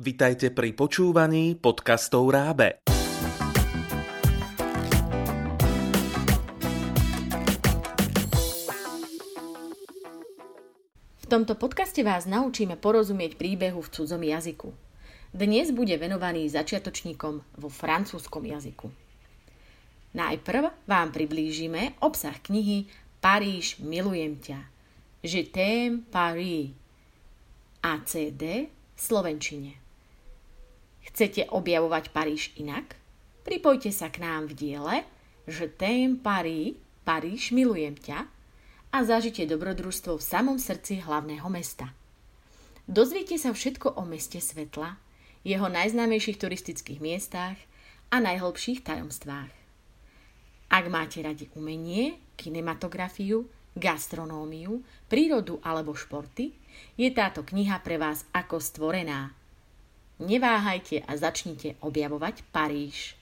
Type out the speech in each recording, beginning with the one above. Vitajte pri počúvaní podcastov Rábe. V tomto podcaste vás naučíme porozumieť príbehu v cudzom jazyku. Dnes bude venovaný začiatočníkom vo francúzskom jazyku. Najprv vám priblížime obsah knihy Paríž, milujem ťa. Je t'aime Paris. ACD v slovenčine. Chcete objavovať Paríž inak? Pripojte sa k nám v diele Je t'aime Paris, Paríž, milujem ťa a zažite dobrodružstvo v samom srdci hlavného mesta. Dozviete sa všetko o meste svetla, jeho najznámejších turistických miestach a najhlbších tajomstvách. Ak máte radi umenie, kinematografiu, gastronómiu, prírodu alebo športy, je táto kniha pre vás ako stvorená. Neváhajte a začnite objavovať Paríž.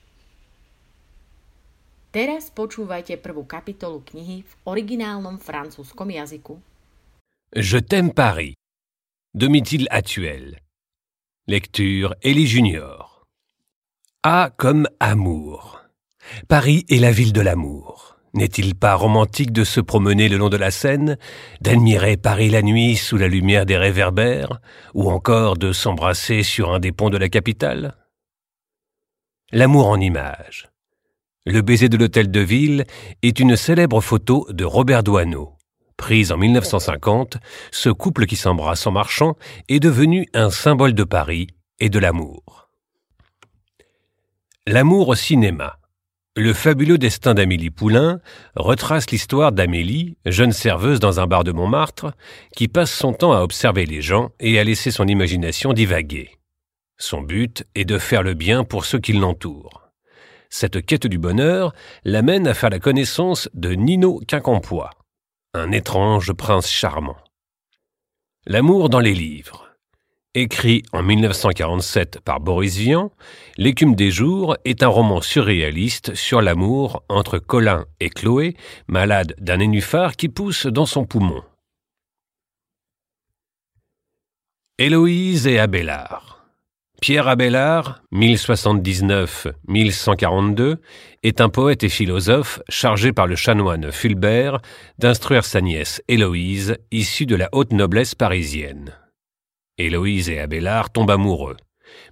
Teraz počúvajte prvú kapitolu knihy v originálnom francúzskom jazyku. Je t'aime Paris. Domicile actuel. Lecture Elie Junior. A comme amour. Paris est la ville de l'amour. N'est-il pas romantique de se promener le long de la Seine, d'admirer Paris la nuit sous la lumière des réverbères, ou encore de s'embrasser sur un des ponts de la capitale? L'amour en images. Le baiser de l'hôtel de ville est une célèbre photo de Robert Doisneau. Prise en 1950, ce couple qui s'embrasse en marchant est devenu un symbole de Paris et de l'amour. L'amour au cinéma. Le fabuleux destin d'Amélie Poulain retrace l'histoire d'Amélie, jeune serveuse dans un bar de Montmartre, qui passe son temps à observer les gens et à laisser son imagination divaguer. Son but est de faire le bien pour ceux qui l'entourent. Cette quête du bonheur l'amène à faire la connaissance de Nino Quincampoix, un étrange prince charmant. L'amour dans les livres. Écrit en 1947 par Boris Vian, L'écume des jours est un roman surréaliste sur l'amour entre Colin et Chloé, malades d'un nénuphar qui pousse dans son poumon. Héloïse et Abélard. Pierre Abélard, 1079-1142, est un poète et philosophe chargé par le chanoine Fulbert d'instruire sa nièce Héloïse, issue de la haute noblesse parisienne. Héloïse et Abélard tombent amoureux,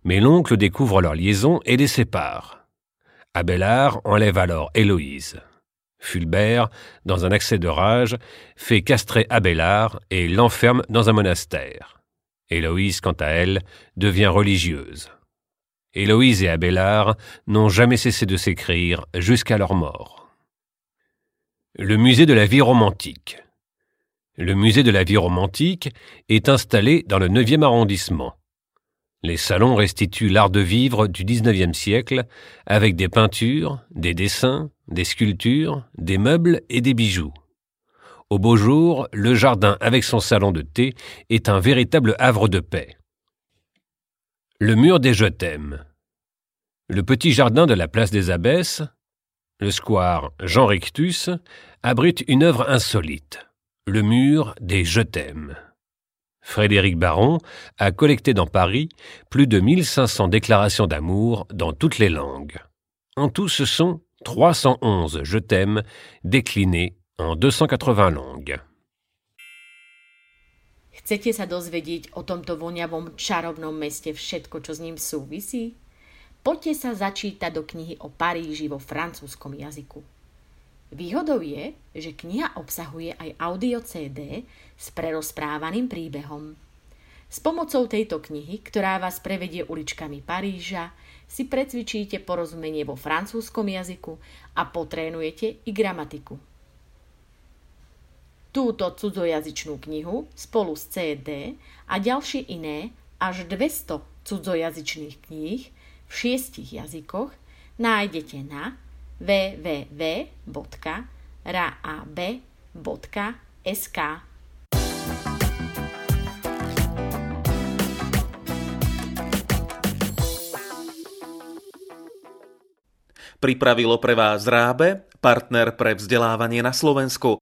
mais l'oncle découvre leur liaison et les sépare. Abélard enlève alors Héloïse. Fulbert, dans un accès de rage, fait castrer Abélard et l'enferme dans un monastère. Héloïse, quant à elle, devient religieuse. Héloïse et Abélard n'ont jamais cessé de s'écrire jusqu'à leur mort. Le musée de la vie romantique. Le musée de la vie romantique est installé dans le 9e arrondissement. Les salons restituent l'art de vivre du 19e siècle avec des peintures, des dessins, des sculptures, des meubles et des bijoux. Au beau jour, le jardin avec son salon de thé est un véritable havre de paix. Le mur des Je t'aime. Le petit jardin de la place des Abbesses, le square Jean Rictus, abrite une œuvre insolite. Le mur des Je t'aime. Frédéric Baron a collecté dans Paris plus de 1500 déclarations d'amour dans toutes les langues. En tout, ce sont 311 Je t'aime déclinés en 280 langues. Chcete sa dozvedieť o tomto voňavom čarovnom meste všetko, čo s ním súvisí? Poďte sa začítať do knihy o Paríži vo francúzskom jazyku. Výhodou je, že kniha obsahuje aj audio CD s prerozprávaným príbehom. S pomocou tejto knihy, ktorá vás prevedie uličkami Paríža, si precvičíte porozumenie vo francúzskom jazyku a potrénujete i gramatiku. Túto cudzojazyčnú knihu spolu s CD a ďalšie iné až 200 cudzojazyčných kníh v 6 jazykoch nájdete na www.raab.sk. Pripravilo pre vás Rábe, partner pre vzdelávanie na Slovensku.